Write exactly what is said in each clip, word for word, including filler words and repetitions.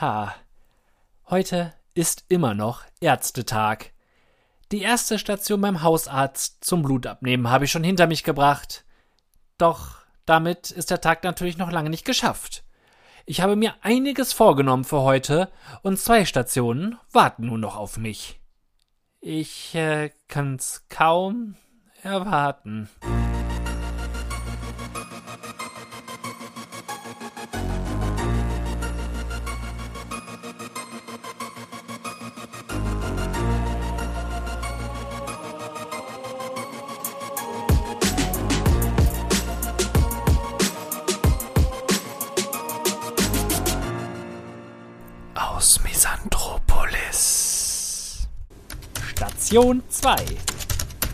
Ha, heute ist immer noch Ärztetag. Die erste Station beim Hausarzt zum Blutabnehmen habe ich schon hinter mich gebracht. Doch damit ist der Tag natürlich noch lange nicht geschafft. Ich habe mir einiges vorgenommen für heute und zwei Stationen warten nun noch auf mich. Ich äh, kann's kaum erwarten. Aus Misanthropolis. Station zwei.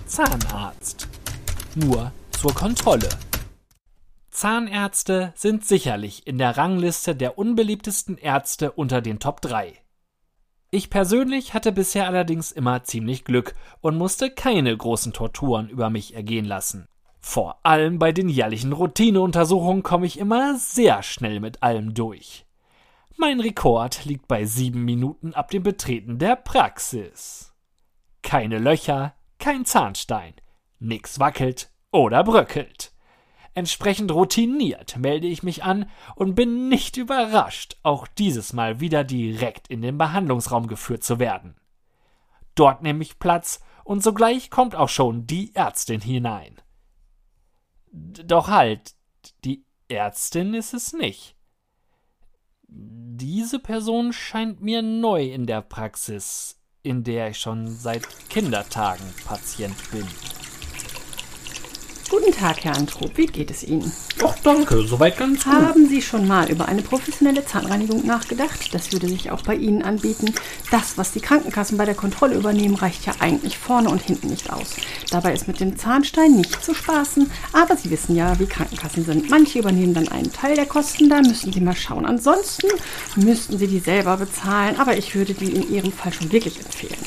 Zahnarzt. Nur zur Kontrolle. Zahnärzte sind sicherlich in der Rangliste der unbeliebtesten Ärzte unter den Top drei. Ich persönlich hatte bisher allerdings immer ziemlich Glück und musste keine großen Torturen über mich ergehen lassen. Vor allem bei den jährlichen Routineuntersuchungen komme ich immer sehr schnell mit allem durch. Mein Rekord liegt bei sieben Minuten ab dem Betreten der Praxis. Keine Löcher, kein Zahnstein, nix wackelt oder bröckelt. Entsprechend routiniert melde ich mich an und bin nicht überrascht, auch dieses Mal wieder direkt in den Behandlungsraum geführt zu werden. Dort nehme ich Platz und sogleich kommt auch schon die Ärztin hinein. Doch halt, die Ärztin ist es nicht. Diese Person scheint mir neu in der Praxis, in der ich schon seit Kindertagen Patient bin. Guten Tag, Herr Anthrop. Wie geht es Ihnen? Ach, danke. Soweit ganz gut. Haben Sie schon mal über eine professionelle Zahnreinigung nachgedacht? Das würde sich auch bei Ihnen anbieten. Das, was die Krankenkassen bei der Kontrolle übernehmen, reicht ja eigentlich vorne und hinten nicht aus. Dabei ist mit dem Zahnstein nicht zu spaßen. Aber Sie wissen ja, wie Krankenkassen sind. Manche übernehmen dann einen Teil der Kosten. Da müssen Sie mal schauen. Ansonsten müssten Sie die selber bezahlen. Aber ich würde die in Ihrem Fall schon wirklich empfehlen.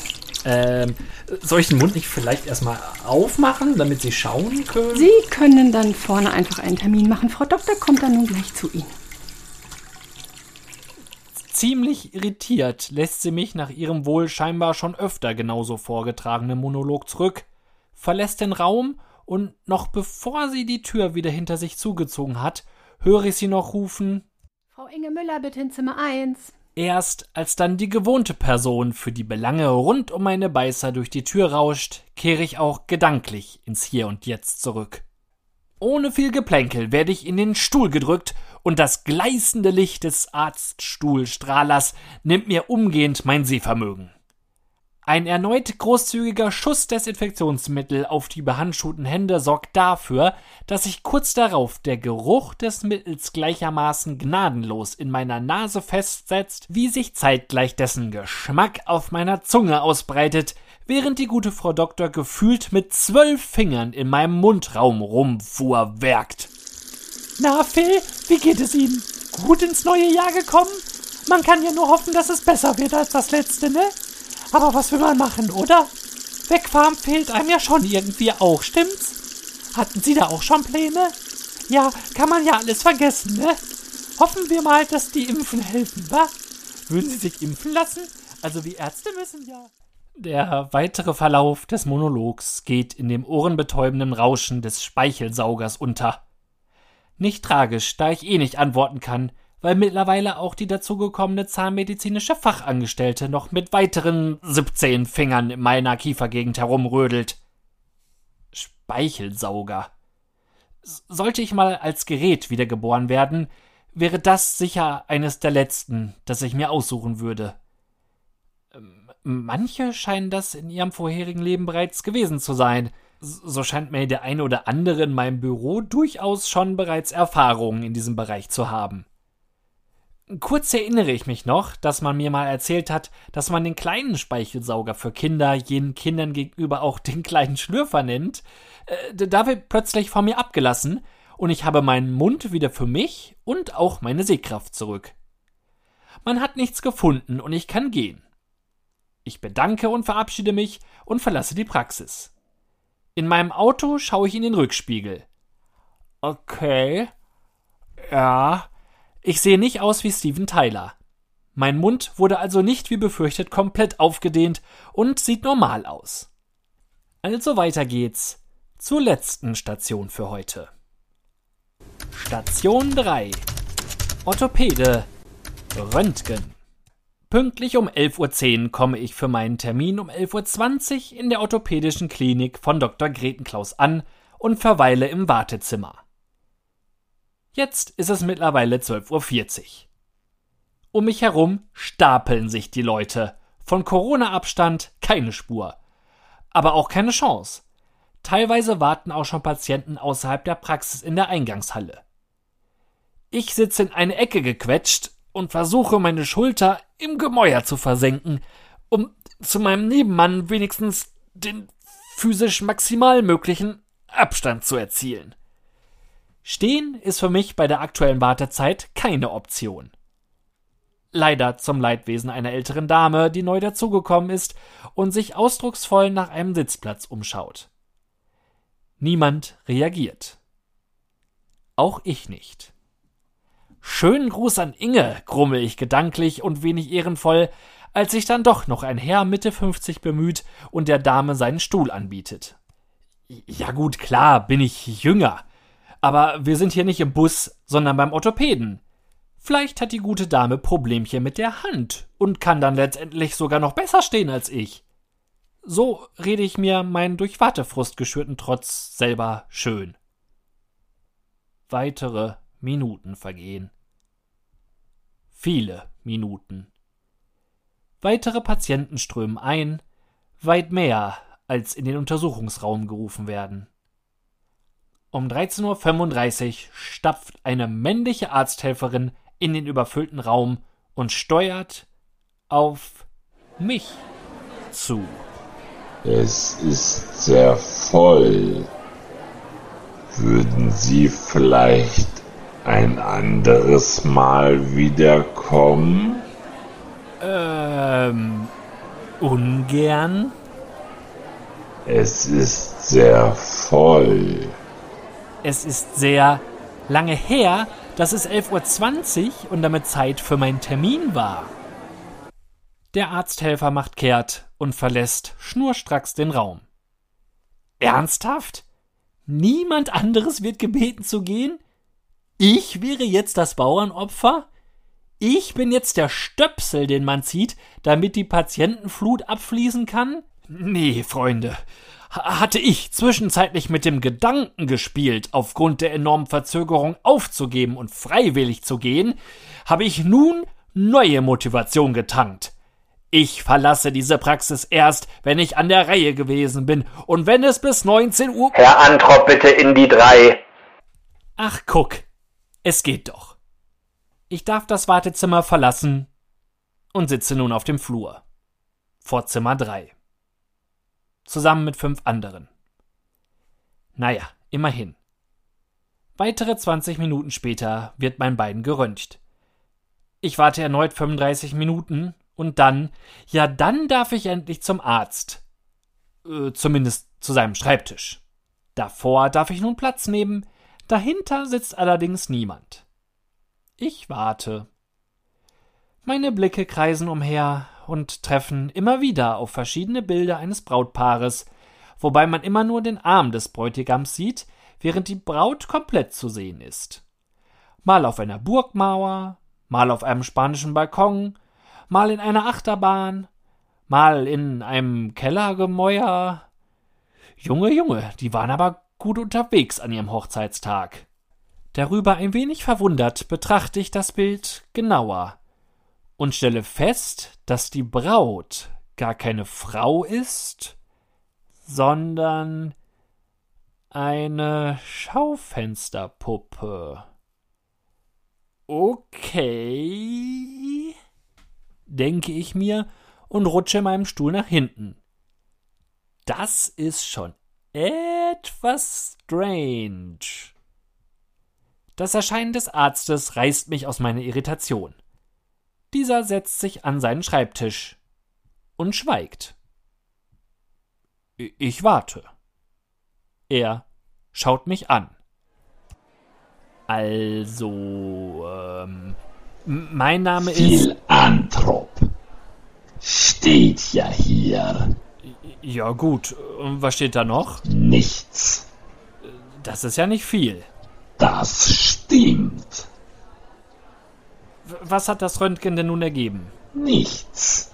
Ähm, soll ich den Mund nicht vielleicht erstmal aufmachen, damit Sie schauen können? Sie können dann vorne einfach einen Termin machen. Frau Doktor kommt dann nun gleich zu Ihnen. Ziemlich irritiert lässt sie mich nach ihrem wohl scheinbar schon öfter genauso vorgetragenen Monolog zurück, verlässt den Raum und noch bevor sie die Tür wieder hinter sich zugezogen hat, höre ich sie noch rufen: Frau Inge Müller, bitte in Zimmer eins. Erst als dann die gewohnte Person für die Belange rund um meine Beißer durch die Tür rauscht, kehre ich auch gedanklich ins Hier und Jetzt zurück. Ohne viel Geplänkel werde ich in den Stuhl gedrückt und das gleißende Licht des Arztstuhlstrahlers nimmt mir umgehend mein Sehvermögen. Ein erneut großzügiger Schuss Desinfektionsmittel auf die behandschuhten Hände sorgt dafür, dass sich kurz darauf der Geruch des Mittels gleichermaßen gnadenlos in meiner Nase festsetzt, wie sich zeitgleich dessen Geschmack auf meiner Zunge ausbreitet, während die gute Frau Doktor gefühlt mit zwölf Fingern in meinem Mundraum rumfuhrwerkt. Na, Phil, wie geht es Ihnen? Gut ins neue Jahr gekommen? Man kann ja nur hoffen, dass es besser wird als das letzte, ne? Aber was will man machen, oder? Wegfahren fehlt einem ja schon irgendwie auch, stimmt's? Hatten Sie da auch schon Pläne? Ja, kann man ja alles vergessen, ne? Hoffen wir mal, dass die Impfen helfen, wa? Würden Sie sich impfen lassen? Also wir Ärzte müssen ja... Der weitere Verlauf des Monologs geht in dem ohrenbetäubenden Rauschen des Speichelsaugers unter. Nicht tragisch, da ich eh nicht antworten kann, weil mittlerweile auch die dazugekommene zahnmedizinische Fachangestellte noch mit weiteren siebzehn Fingern in meiner Kiefergegend herumrödelt. Speichelsauger. Sollte ich mal als Gerät wiedergeboren werden, wäre das sicher eines der letzten, das ich mir aussuchen würde. Manche scheinen das in ihrem vorherigen Leben bereits gewesen zu sein. So scheint mir der eine oder andere in meinem Büro durchaus schon bereits Erfahrungen in diesem Bereich zu haben. Kurz erinnere ich mich noch, dass man mir mal erzählt hat, dass man den kleinen Speichelsauger für Kinder jenen Kindern gegenüber auch den kleinen Schlürfer nennt. Äh, da wird plötzlich von mir abgelassen und ich habe meinen Mund wieder für mich und auch meine Sehkraft zurück. Man hat nichts gefunden und ich kann gehen. Ich bedanke und verabschiede mich und verlasse die Praxis. In meinem Auto schaue ich in den Rückspiegel. Okay. Ja... Ich sehe nicht aus wie Steven Tyler. Mein Mund wurde also nicht wie befürchtet komplett aufgedehnt und sieht normal aus. Also weiter geht's zur letzten Station für heute. Station drei. Orthopäde Röntgen. Pünktlich um elf Uhr zehn komme ich für meinen Termin um elf Uhr zwanzig in der orthopädischen Klinik von Doktor Gretenklaus an und verweile im Wartezimmer. Jetzt ist es mittlerweile zwölf Uhr vierzig. Um mich herum stapeln sich die Leute. Von Corona-Abstand keine Spur. Aber auch keine Chance. Teilweise warten auch schon Patienten außerhalb der Praxis in der Eingangshalle. Ich sitze in eine Ecke gequetscht und versuche, meine Schulter im Gemäuer zu versenken, um zu meinem Nebenmann wenigstens den physisch maximal möglichen Abstand zu erzielen. Stehen ist für mich bei der aktuellen Wartezeit keine Option. Leider zum Leidwesen einer älteren Dame, die neu dazugekommen ist und sich ausdrucksvoll nach einem Sitzplatz umschaut. Niemand reagiert. Auch ich nicht. Schönen Gruß an Inge, grummel ich gedanklich und wenig ehrenvoll, als sich dann doch noch ein Herr Mitte fünfzig bemüht und der Dame seinen Stuhl anbietet. Ja gut, klar, bin ich jünger. Aber wir sind hier nicht im Bus, sondern beim Orthopäden. Vielleicht hat die gute Dame Problemchen mit der Hand und kann dann letztendlich sogar noch besser stehen als ich. So rede ich mir meinen durch Wartefrust geschürten Trotz selber schön. Weitere Minuten vergehen. Viele Minuten. Weitere Patienten strömen ein, weit mehr als in den Untersuchungsraum gerufen werden. Um dreizehn Uhr fünfunddreißig stapft eine männliche Arzthelferin in den überfüllten Raum und steuert auf mich zu. Es ist sehr voll. Würden Sie vielleicht ein anderes Mal wiederkommen? Ähm, ungern? Es ist sehr voll. Es ist sehr lange her, dass es elf Uhr zwanzig und damit Zeit für meinen Termin war. Der Arzthelfer macht kehrt und verlässt schnurstracks den Raum. Ernsthaft? Niemand anderes wird gebeten zu gehen? Ich wäre jetzt das Bauernopfer? Ich bin jetzt der Stöpsel, den man zieht, damit die Patientenflut abfließen kann? Nee, Freunde. Hatte ich zwischenzeitlich mit dem Gedanken gespielt, aufgrund der enormen Verzögerung aufzugeben und freiwillig zu gehen, habe ich nun neue Motivation getankt. Ich verlasse diese Praxis erst, wenn ich an der Reihe gewesen bin und wenn es bis neunzehn Uhr... Herr Antrop, bitte in die drei. Ach, guck, es geht doch. Ich darf das Wartezimmer verlassen und sitze nun auf dem Flur. Vor Zimmer drei. Zusammen mit fünf anderen. Naja, immerhin. Weitere zwanzig Minuten später wird mein Bein geröntgt. Ich warte erneut fünfunddreißig Minuten und dann, ja dann darf ich endlich zum Arzt. Äh, zumindest zu seinem Schreibtisch. Davor darf ich nun Platz nehmen, dahinter sitzt allerdings niemand. Ich warte. Meine Blicke kreisen umher und treffen immer wieder auf verschiedene Bilder eines Brautpaares, wobei man immer nur den Arm des Bräutigams sieht, während die Braut komplett zu sehen ist. Mal auf einer Burgmauer, mal auf einem spanischen Balkon, mal in einer Achterbahn, mal in einem Kellergemäuer. Junge, Junge, die waren aber gut unterwegs an ihrem Hochzeitstag. Darüber ein wenig verwundert betrachte ich das Bild genauer und stelle fest, dass die Braut gar keine Frau ist, sondern eine Schaufensterpuppe. Okay, denke ich mir und rutsche meinem Stuhl nach hinten. Das ist schon etwas strange. Das Erscheinen des Arztes reißt mich aus meiner Irritation. Dieser setzt sich an seinen Schreibtisch und schweigt. Ich warte. Er schaut mich an. Also, ähm, mein Name ist... Philanthrop. Steht ja hier. Ja gut, und was steht da noch? Nichts. Das ist ja nicht viel. Das stimmt. Was hat das Röntgen denn nun ergeben? Nichts.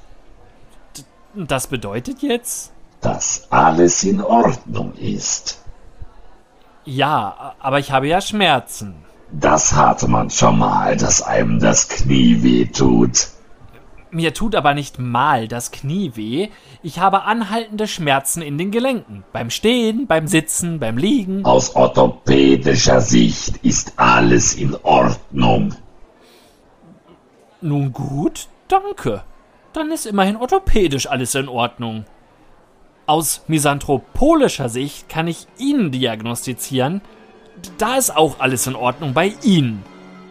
D- das bedeutet jetzt? Dass alles in Ordnung ist. Ja, aber ich habe ja Schmerzen. Das hat man schon mal, dass einem das Knie weh tut. Mir tut aber nicht mal das Knie weh. Ich habe anhaltende Schmerzen in den Gelenken. Beim Stehen, beim Sitzen, beim Liegen. Aus orthopädischer Sicht ist alles in Ordnung. Nun gut, danke. Dann ist immerhin orthopädisch alles in Ordnung. Aus misanthropolischer Sicht kann ich Ihnen diagnostizieren, da ist auch alles in Ordnung bei Ihnen.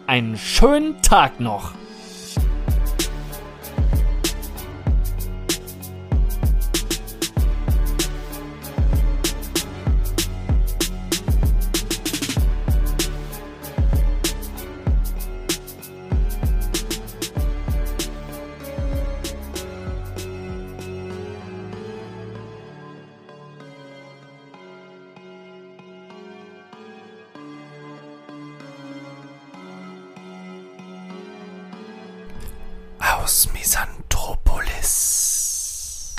Einen schönen Tag noch! Aus Misanthropolis.